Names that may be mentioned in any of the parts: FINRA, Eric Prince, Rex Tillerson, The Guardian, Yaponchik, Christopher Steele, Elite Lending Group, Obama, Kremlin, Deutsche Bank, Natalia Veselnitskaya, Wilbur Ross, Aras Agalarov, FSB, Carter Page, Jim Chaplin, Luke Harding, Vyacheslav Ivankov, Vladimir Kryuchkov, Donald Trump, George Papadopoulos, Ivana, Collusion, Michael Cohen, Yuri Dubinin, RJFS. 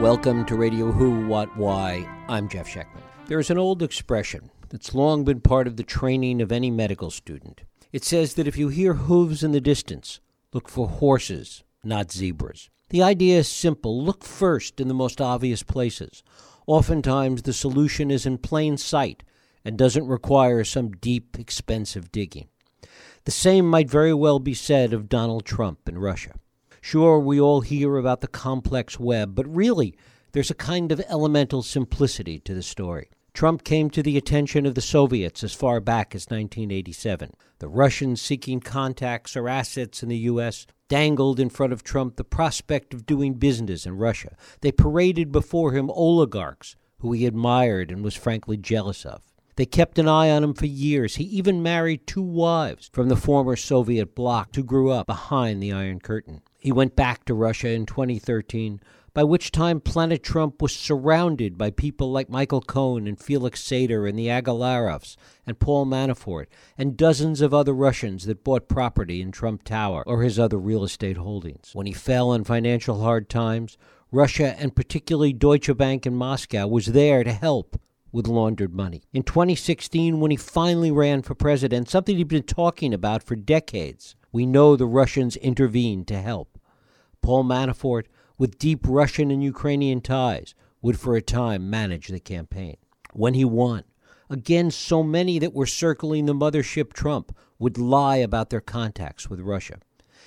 Welcome to Radio Who, What, Why. I'm Jeff Sheckman. There is an old expression that's long been part of the training of any medical student. It says that if you hear hooves in the distance, look for horses, not zebras. The idea is simple. Look first in the most obvious places. Oftentimes, the solution is in plain sight and doesn't require some deep, expensive digging. The same might very well be said of Donald Trump in Russia. Sure, we all hear about the complex web, but really, there's a kind of elemental simplicity to the story. Trump came to the attention of the Soviets as far back as 1987. The Russians seeking contacts or assets in the U.S. dangled in front of Trump the prospect of doing business in Russia. They paraded before him oligarchs who he admired and was frankly jealous of. They kept an eye on him for years. He even married two wives from the former Soviet bloc who grew up behind the Iron Curtain. He went back to Russia in 2013, by which time Planet Trump was surrounded by people like Michael Cohen and Felix Sater and the Agalarovs and Paul Manafort and dozens of other Russians that bought property in Trump Tower or his other real estate holdings. When he fell in financial hard times, Russia and particularly Deutsche Bank in Moscow was there to help with laundered money. In 2016, when he finally ran for president, something he'd been talking about for decades, we know the Russians intervened to help. Paul Manafort, with deep Russian and Ukrainian ties, would for a time manage the campaign. When he won, again, so many that were circling the mothership Trump would lie about their contacts with Russia.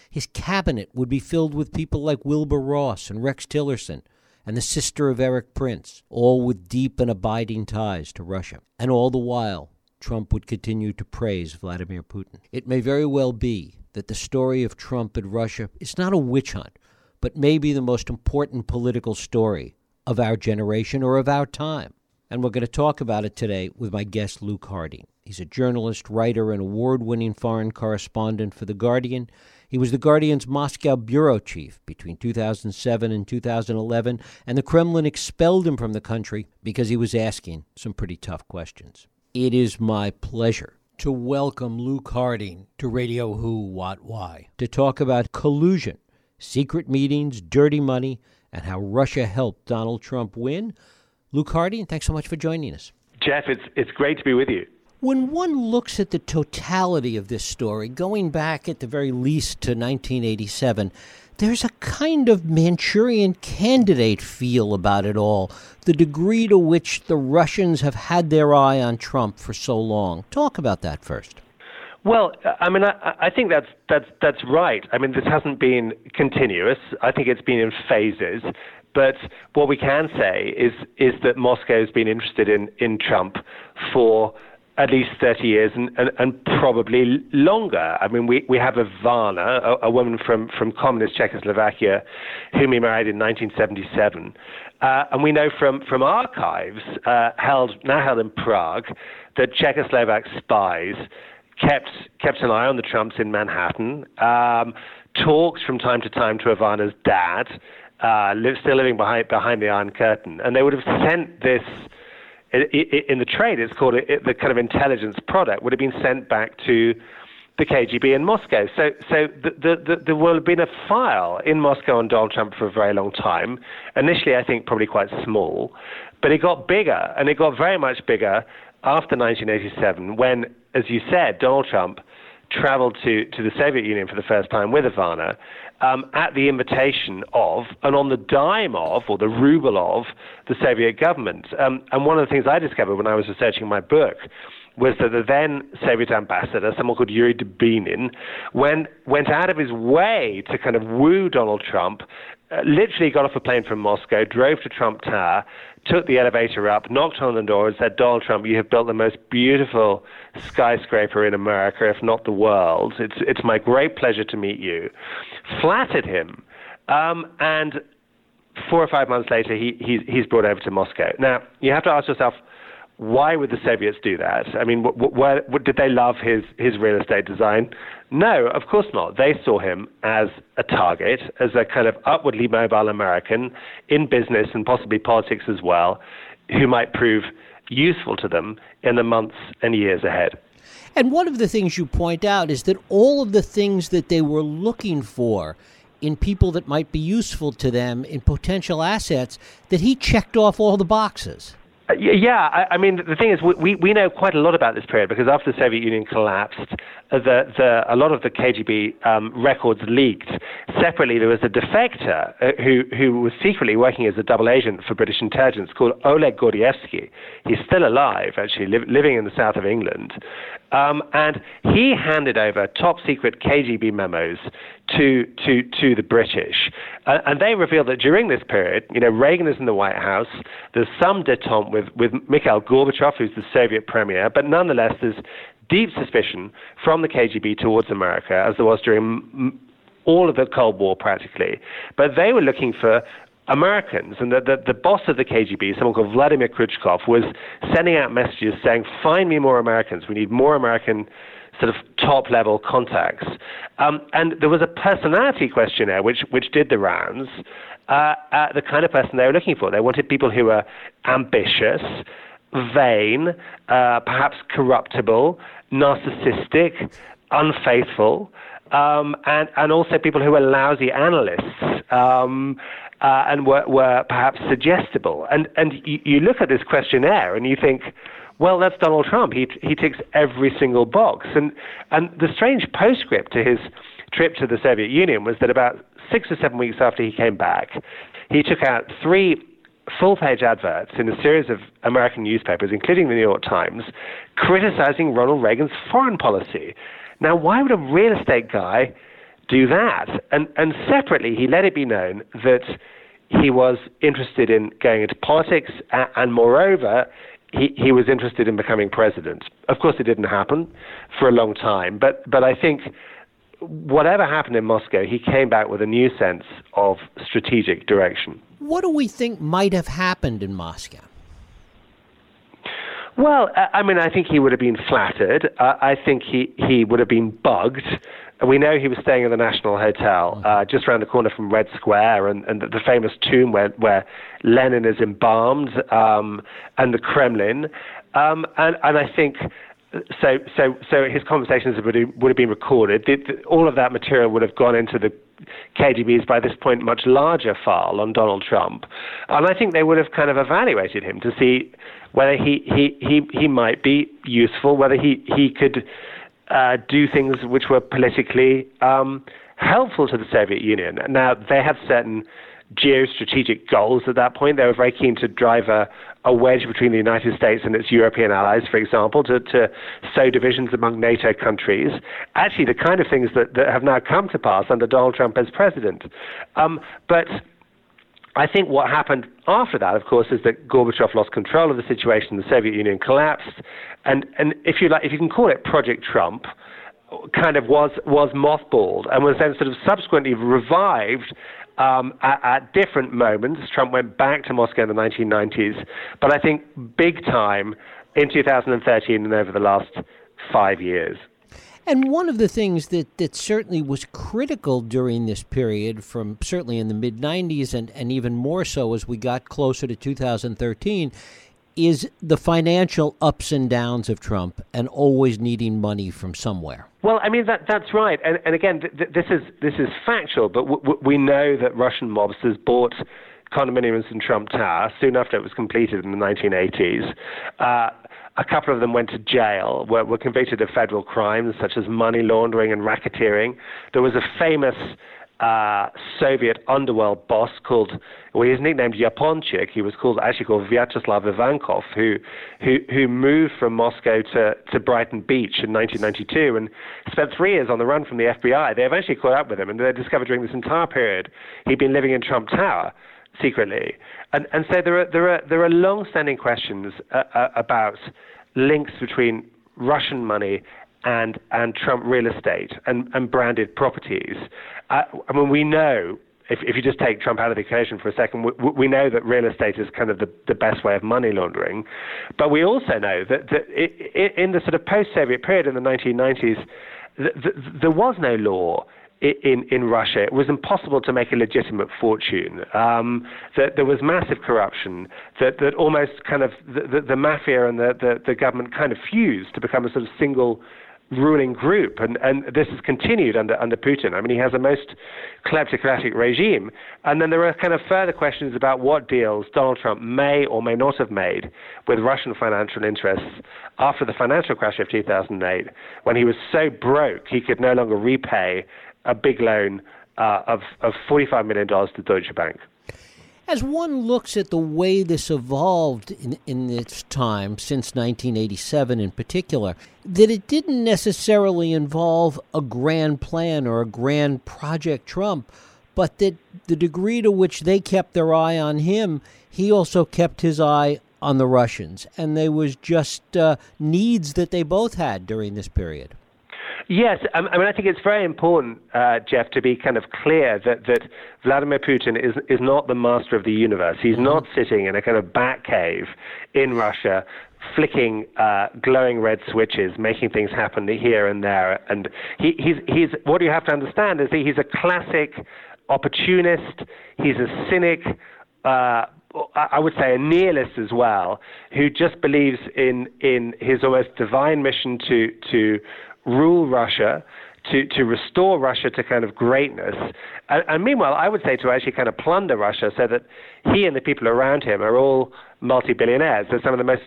His cabinet would be filled with people like Wilbur Ross and Rex Tillerson, and the sister of Eric Prince, all with deep and abiding ties to Russia. And all the while, Trump would continue to praise Vladimir Putin. It may very well be that the story of Trump and Russia is not a witch hunt, but maybe the most important political story of our generation or of our time. And we're going to talk about it today with my guest, Luke Harding. He's a journalist, writer, and award-winning foreign correspondent for The Guardian. He was The Guardian's Moscow bureau chief between 2007 and 2011, and the Kremlin expelled him from the country because he was asking some pretty tough questions. It is my pleasure to welcome Luke Harding to Radio Who, What, Why, to talk about collusion, secret meetings, dirty money, and how Russia helped Donald Trump win. Luke Harding, thanks so much for joining us. Jeff, it's great to be with you. When one looks at the totality of this story, going back at the very least to 1987, there's a kind of Manchurian Candidate feel about it all, the degree to which the Russians have had their eye on Trump for so long. Talk about that first. Well, I mean, I think that's right. I mean, this hasn't been continuous. I think it's been in phases. But what we can say is that Moscow has been interested in Trump for at least 30 years and probably longer. I mean, we have Ivana, a woman from communist Czechoslovakia, whom he married in 1977. And we know from archives held in Prague that Czechoslovak spies kept an eye on the Trumps in Manhattan, talked from time to time to Ivana's dad, still living behind the Iron Curtain. And they would have sent this, in the trade, it's called the kind of intelligence product, would have been sent back to the KGB in Moscow. So there will have been a file in Moscow on Donald Trump for a very long time. Initially, I think, probably quite small. But it got bigger, and it got very much bigger after 1987 when, as you said, Donald Trump traveled to the Soviet Union for the first time with Ivana at the invitation of and on the dime of or the ruble of the Soviet government. And one of the things I discovered when I was researching my book was that the then Soviet ambassador, someone called Yuri Dubinin, went out of his way to kind of woo Donald Trump, literally got off a plane from Moscow, drove to Trump Tower, took the elevator up, knocked on the door and said, Donald Trump, you have built the most beautiful skyscraper in America, if not the world. It's my great pleasure to meet you. Flattered him. And 4 or 5 months later, he's brought over to Moscow. Now, you have to ask yourself, why would the Soviets do that? I mean, what did they love his real estate design? No, of course not. They saw him as a target, as a kind of upwardly mobile American in business and possibly politics as well, who might prove useful to them in the months and years ahead. And one of the things you point out is that all of the things that they were looking for in people that might be useful to them, in potential assets, that he checked off all the boxes. Yeah, I mean, the thing is, we know quite a lot about this period because after the Soviet Union collapsed, a lot of the KGB records leaked. Separately, there was a defector who was secretly working as a double agent for British intelligence called Oleg Gordievsky. He's still alive, actually, living in the south of England. And he handed over top secret KGB memos to the British. And they revealed that during this period, you know, Reagan is in the White House. There's some detente with Mikhail Gorbachev, who's the Soviet premier, but nonetheless, there's deep suspicion from the KGB towards America, as there was during all of the Cold War practically. But they were looking for Americans, and the boss of the KGB, someone called Vladimir Kryuchkov, was sending out messages saying, find me more Americans, we need more American sort of top-level contacts. And there was a personality questionnaire which did the rounds, the kind of person they were looking for. They wanted people who were ambitious, vain, perhaps corruptible, narcissistic, unfaithful, and also people who were lousy analysts, and were perhaps suggestible. And you look at this questionnaire and you think, well, that's Donald Trump. He ticks every single box. And the strange postscript to his trip to the Soviet Union was that about 6 or 7 weeks after he came back, he took out 3 full-page adverts in a series of American newspapers, including the New York Times, criticizing Ronald Reagan's foreign policy. Now, why would a real estate guy do that? And separately, he let it be known that he was interested in going into politics, and moreover, he was interested in becoming president. Of course, it didn't happen for a long time, but I think whatever happened in Moscow, he came back with a new sense of strategic direction. What do we think might have happened in Moscow? Well, I mean, I think he would have been flattered. I think he would have been bugged. We know he was staying at the National Hotel, just around the corner from Red Square, and the famous tomb where Lenin is embalmed, and the Kremlin. And I think so his conversations would have been recorded. All of that material would have gone into the KGB's, by this point, much larger file on Donald Trump. And I think they would have kind of evaluated him to see whether he might be useful, whether he could do things which were politically helpful to the Soviet Union. Now, they had certain geostrategic goals at that point. They were very keen to drive a wedge between the United States and its European allies, for example, to sow divisions among NATO countries. Actually, the kind of things that have now come to pass under Donald Trump as president. But I think what happened after that, of course, is that Gorbachev lost control of the situation, the Soviet Union collapsed, and if you can call it Project Trump, kind of was mothballed and was then sort of subsequently revived at different moments. Trump went back to Moscow in the 1990s, but I think big time in 2013 and over the last 5 years. And one of the things that certainly was critical during this period, from certainly in the mid-'90s and even more so as we got closer to 2013, is the financial ups and downs of Trump and always needing money from somewhere. Well, I mean, that's right. And again, this is factual, but we know that Russian mobsters bought condominiums in Trump Tower soon after it was completed in the 1980s. A couple of them went to jail, were convicted of federal crimes such as money laundering and racketeering. There was a famous Soviet underworld boss his nickname was Yaponchik. He was actually called Vyacheslav Ivankov, who moved from Moscow to Brighton Beach in 1992 and spent 3 years on the run from the FBI. They eventually caught up with him, and they discovered during this entire period he'd been living in Trump Tower secretly. And so there are long-standing questions about links between Russian money and Trump real estate and branded properties. I mean, we know, if you just take Trump out of the equation for a second, we know that real estate is kind of the best way of money laundering. But we also know that in the sort of post-Soviet period in the 1990s, there was no law in Russia. It was impossible to make a legitimate fortune, that there was massive corruption, that almost kind of the mafia and the government kind of fused to become a sort of single ruling group, and this has continued under Putin. I mean, he has a most kleptocratic regime. And then there are kind of further questions about what deals Donald Trump may or may not have made with Russian financial interests after the financial crash of 2008, when he was so broke he could no longer repay a big loan of $45 million to Deutsche Bank. As one looks at the way this evolved in its time, since 1987 in particular, that it didn't necessarily involve a grand plan or a grand Project Trump, but that the degree to which they kept their eye on him, he also kept his eye on the Russians. And there was just needs that they both had during this period. Yes, I mean, I think it's very important, Jeff, to be kind of clear that Vladimir Putin is not the master of the universe. He's not sitting in a kind of bat cave in Russia, flicking glowing red switches, making things happen here and there. And he's what you have to understand is that he's a classic opportunist. He's a cynic. I would say a nihilist as well, who just believes in his almost divine mission to rule Russia, to restore Russia to kind of greatness. And meanwhile, I would say to actually kind of plunder Russia so that he and the people around him are all multi-billionaires. They're some of the most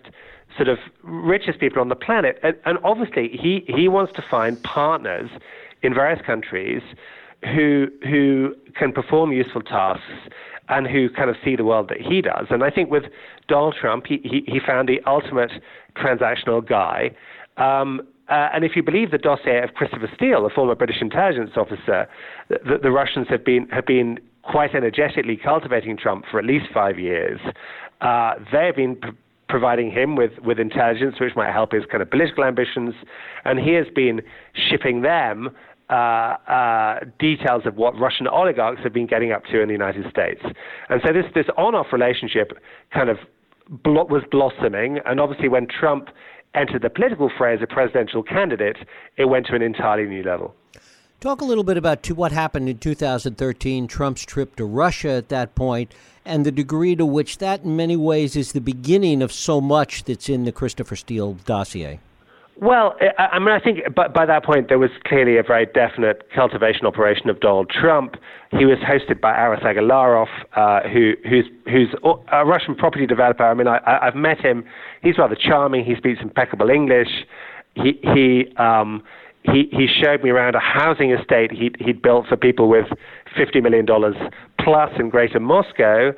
sort of richest people on the planet. And obviously, he wants to find partners in various countries who can perform useful tasks and who kind of see the world that he does. And I think with Donald Trump, he found the ultimate transactional guy. And if you believe the dossier of Christopher Steele, the former British intelligence officer, the Russians have been quite energetically cultivating Trump for at least 5 years. They've been providing him with intelligence, which might help his kind of political ambitions. And he has been shipping them details of what Russian oligarchs have been getting up to in the United States. And so this on-off relationship kind of was blossoming. And obviously when Trump entered the political fray as a presidential candidate, it went to an entirely new level. Talk a little bit about what happened in 2013, Trump's trip to Russia at that point, and the degree to which that in many ways is the beginning of so much that's in the Christopher Steele dossier. Well, I mean, I think by that point there was clearly a very definite cultivation operation of Donald Trump. He was hosted by Aras Agalarov, who's a Russian property developer. I mean, I've met him. He's rather charming. He speaks impeccable English. He showed me around a housing estate he'd built for people with $50 million plus in Greater Moscow.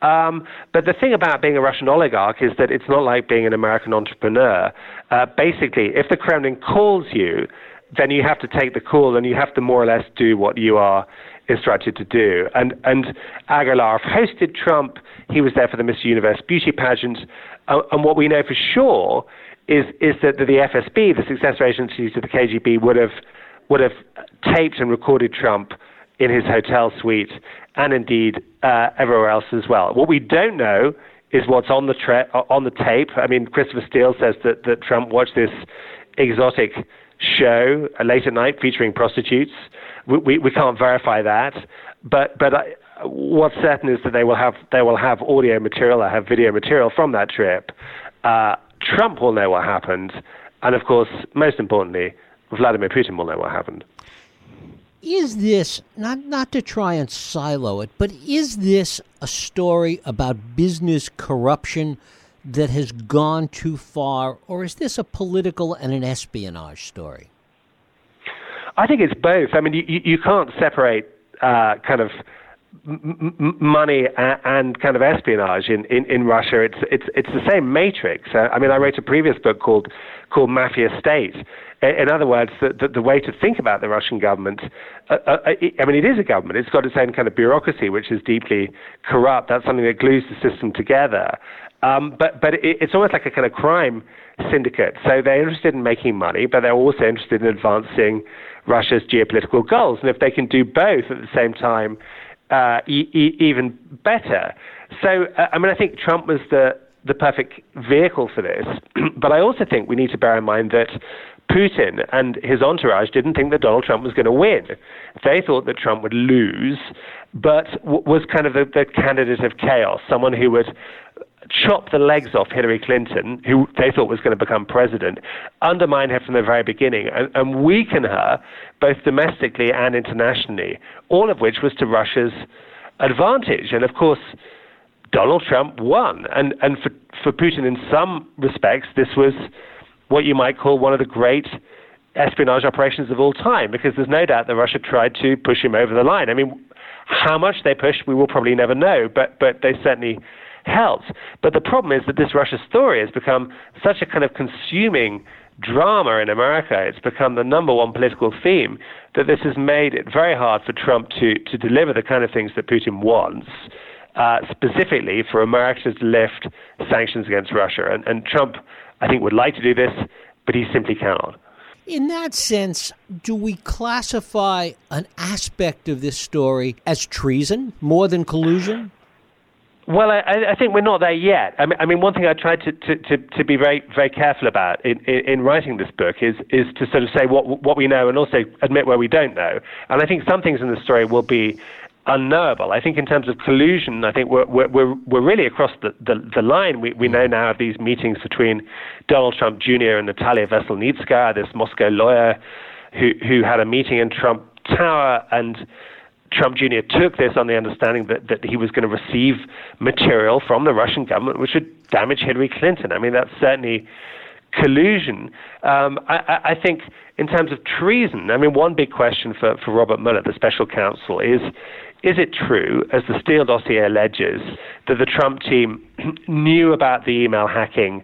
But the thing about being a Russian oligarch is that it's not like being an American entrepreneur. Basically, if the Kremlin calls you, then you have to take the call and you have to more or less do what you are instructed to do. And Agalarov hosted Trump. He was there for the Miss Universe beauty pageant. And what we know for sure is that the FSB, the successor agency to the KGB, would have taped and recorded Trump in his hotel suite, and indeed everywhere else as well. What we don't know is what's on the tape. I mean, Christopher Steele says that Trump watched this exotic show late at night featuring prostitutes. We can't verify that, but what's certain is that they will have audio material, they have video material from that trip. Trump will know what happened, and of course, most importantly, Vladimir Putin will know what happened. Is this, not to try and silo it, but is this a story about business corruption that has gone too far, or is this a political and an espionage story? I think it's both. I mean, you can't separate kind of money and kind of espionage in Russia. It's the same matrix. I mean, I wrote a previous book called Mafia State. In other words, the way to think about the Russian government, I mean, it is a government. It's got its own kind of bureaucracy, which is deeply corrupt. That's something that glues the system together. But it's almost like a kind of crime syndicate. So they're interested in making money, but they're also interested in advancing Russia's geopolitical goals. And if they can do both at the same time, even better. So, I mean, I think Trump was the perfect vehicle for this. But I also think we need to bear in mind that Putin and his entourage didn't think that Donald Trump was going to win. They thought that Trump would lose, but was kind of the candidate of chaos, someone who would chop the legs off Hillary Clinton, who they thought was going to become president, undermine her from the very beginning, and weaken her both domestically and internationally, all of which was to Russia's advantage. And of course, Donald Trump won. And for Putin, in some respects, this was what you might call one of the great espionage operations of all time, because there's no doubt that Russia tried to push him over the line. I mean, how much they pushed, we will probably never know, but they certainly helped. But the problem is that this Russia story has become such a kind of consuming drama in America. It's become the number one political theme, that this has made it very hard for Trump to deliver the kind of things that Putin wants, specifically for America to lift sanctions against Russia. And Trump, I think, would like to do this, but he simply cannot. In that sense, do we classify an aspect of this story as treason more than collusion? Well, I think we're not there yet. I mean, one thing I tried to be very, very careful about in writing this book is to sort of say what we know and also admit where we don't know. And I think some things in the story will be unknowable. I think in terms of collusion, I think we're really across the line. We know now of these meetings between Donald Trump Jr. and Natalia Veselnitskaya, this Moscow lawyer who had a meeting in Trump Tower, and Trump Jr. took this on the understanding that he was going to receive material from the Russian government which would damage Hillary Clinton. I mean, that's certainly collusion. I think in terms of treason, I mean, one big question for Robert Mueller, the special counsel, is it true, as the Steele dossier alleges, that the Trump team knew about the email hacking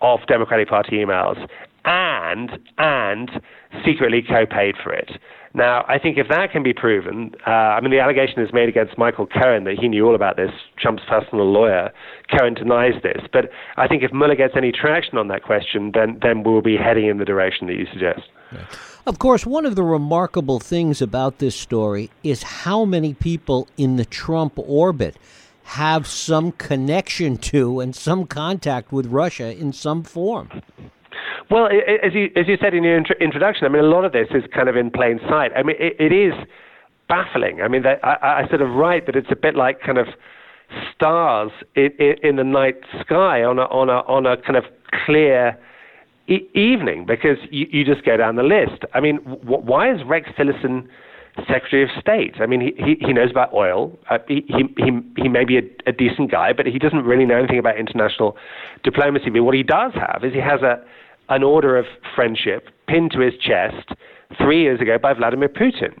of Democratic Party emails and secretly co-paid for it? Now, I think if that can be proven, I mean, the allegation is made against Michael Cohen that he knew all about this, Trump's personal lawyer. Cohen denies this. But I think if Mueller gets any traction on that question, then we'll be heading in the direction that you suggest. Yeah. Of course, one of the remarkable things about this story is how many people in the Trump orbit have some connection to and some contact with Russia in some form. Well, as you said in your introduction, I mean, a lot of this is kind of in plain sight. I mean, it is baffling. I mean, I sort of write that it's a bit like kind of stars in the night sky on a kind of clear evening, because you just go down the list. I mean, why is Rex Tillerson Secretary of State? I mean, he knows about oil. He may be a decent guy, but he doesn't really know anything about international diplomacy. But what he does have is he has an Order of Friendship pinned to his chest 3 years ago by Vladimir Putin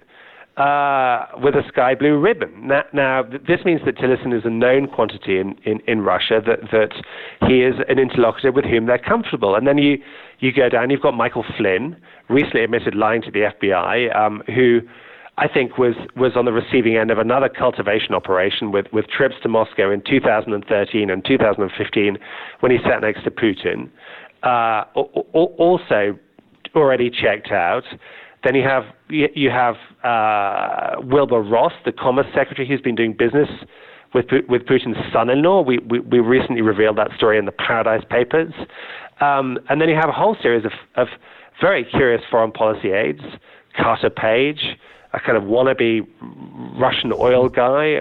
with a sky blue ribbon. Now, this means that Tillerson is a known quantity in Russia, that he is an interlocutor with whom they're comfortable. And then you go down, you've got Michael Flynn, recently admitted lying to the FBI, who I think was on the receiving end of another cultivation operation with trips to Moscow in 2013 and 2015 when he sat next to Putin. Also already checked out. Then you have Wilbur Ross, the Commerce Secretary, who's been doing business with Putin's son-in-law. We recently revealed that story in the Paradise Papers. And then you have a whole series of very curious foreign policy aides, Carter Page, a kind of wannabe Russian oil guy,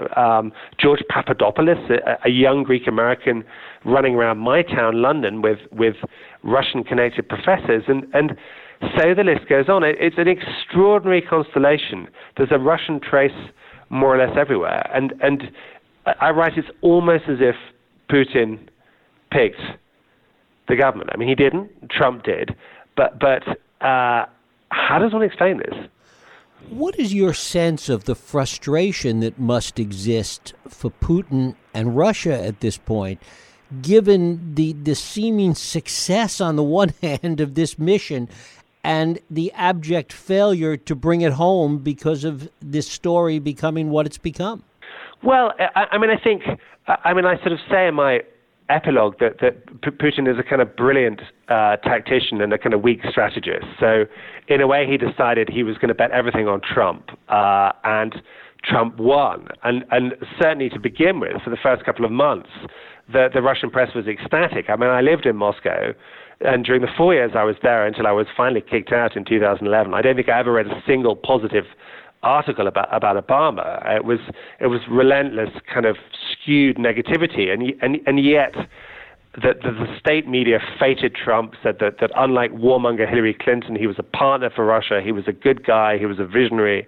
George Papadopoulos, a young Greek-American running around my town, London, with Russian-connected professors. And so the list goes on. It's an extraordinary constellation. There's a Russian trace more or less everywhere. And I write it's almost as if Putin picked the government. I mean, he didn't. Trump did. But how does one explain this? What is your sense of the frustration that must exist for Putin and Russia at this point, given the seeming success on the one hand of this mission and the abject failure to bring it home because of this story becoming what it's become? Well, I sort of say in my epilogue that Putin is a kind of brilliant tactician and a kind of weak strategist. So in a way, he decided he was going to bet everything on Trump, and Trump won. And certainly to begin with, for the first couple of months, the Russian press was ecstatic. I mean, I lived in Moscow, and during the 4 years I was there until I was finally kicked out in 2011, I don't think I ever read a single positive article about Obama. It was relentless, kind of skewed negativity, and yet the state media feted Trump, said that unlike warmonger Hillary Clinton, he was a partner for Russia, he was a good guy, he was a visionary,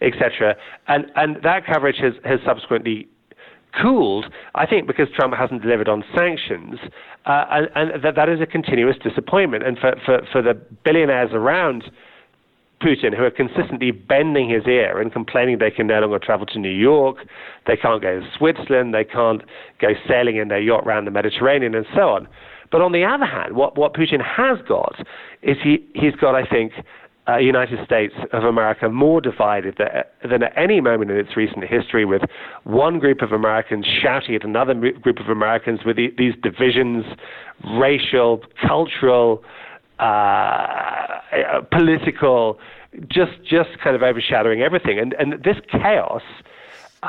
etc. And that coverage has subsequently cooled, I think, because Trump hasn't delivered on sanctions, and that is a continuous disappointment. And for the billionaires around Putin, who are consistently bending his ear and complaining they can no longer travel to New York, they can't go to Switzerland, they can't go sailing in their yacht around the Mediterranean, and so on. But on the other hand, what Putin has got is he's got, I think, United States of America more divided than at any moment in its recent history, with one group of Americans shouting at another group of Americans, with these divisions, racial, cultural, political, just kind of overshadowing everything. And this chaos,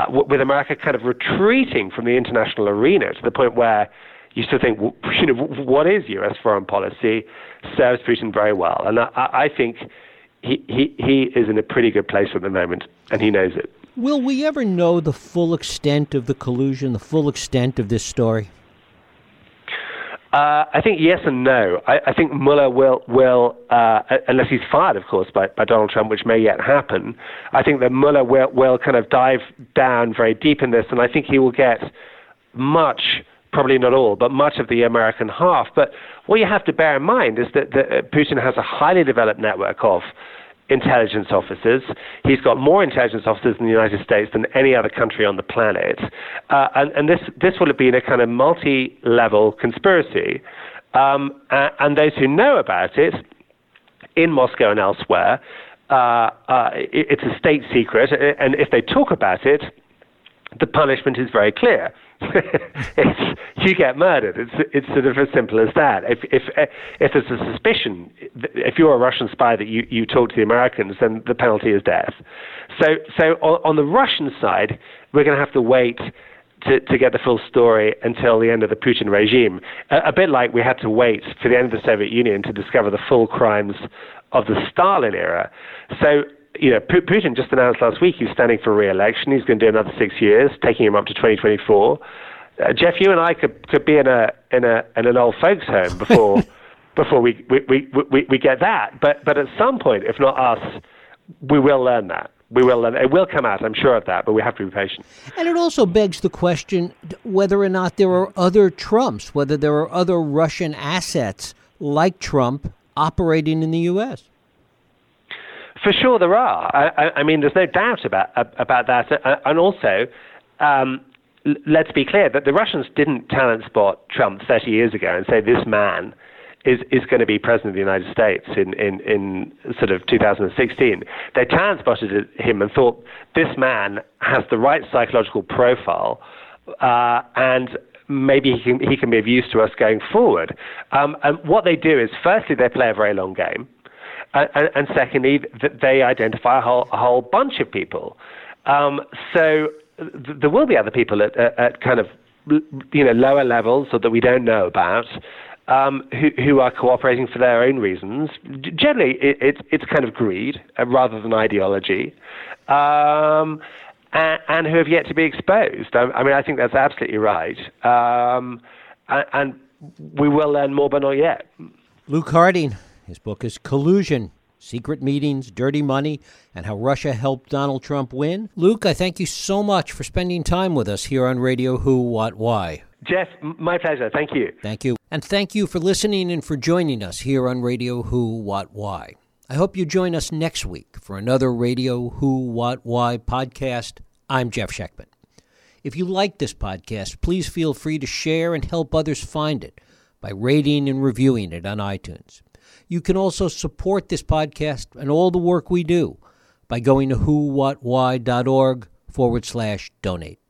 with America kind of retreating from the international arena to the point where you still think, what is U.S. foreign policy, serves Putin very well. And I think he is in a pretty good place at the moment, and he knows it. Will we ever know the full extent of the collusion, the full extent of this story? I think yes and no. I think Mueller will unless he's fired, of course, by Donald Trump, which may yet happen. I think that Mueller will kind of dive down very deep in this, and I think he will get much, probably not all, but much of the American half. But what you have to bear in mind is that Putin has a highly developed network of intelligence officers. He's got more intelligence officers in the United States than any other country on the planet. And this will have been a kind of multi-level conspiracy. And those who know about it in Moscow and elsewhere, it's a state secret. And if they talk about it, the punishment is very clear. You get murdered. It's sort of as simple as that. If there's a suspicion, if you're a Russian spy, that you talk to the Americans, then the penalty is death. So on the Russian side, we're going to have to wait to get the full story until the end of the Putin regime. A bit like we had to wait for the end of the Soviet Union to discover the full crimes of the Stalin era. So, Putin just announced last week he's standing for re-election. He's going to do another 6 years, taking him up to 2024. Jeff, you and I could be in an old folks' home before we get that. But at some point, if not us, we will learn that. We will learn. It will come out, I'm sure of that, but we have to be patient. And it also begs the question whether or not there are other Trumps, whether there are other Russian assets like Trump operating in the U.S. For sure there are. I mean, there's no doubt about that. And also, let's be clear that the Russians didn't talent spot Trump 30 years ago and say this man is going to be president of the United States in sort of 2016. They talent spotted him and thought this man has the right psychological profile, and maybe he can be of use to us going forward. And what they do is, firstly, they play a very long game. And secondly, they identify a whole bunch of people. So there will be other people at kind of, lower levels, or that we don't know about, who are cooperating for their own reasons. Generally, it's kind of greed rather than ideology, and who have yet to be exposed. I mean, I think that's absolutely right. And we will learn more, but not yet. Luke Harding. His book is Collusion, Secret Meetings, Dirty Money, and How Russia Helped Donald Trump Win. Luke, I thank you so much for spending time with us here on Radio Who, What, Why. Jeff, my pleasure. Thank you. Thank you. And thank you for listening and for joining us here on Radio Who, What, Why. I hope you join us next week for another Radio Who, What, Why podcast. I'm Jeff Sheckman. If you like this podcast, please feel free to share and help others find it by rating and reviewing it on iTunes. You can also support this podcast and all the work we do by going to whowhatwhy.org/donate.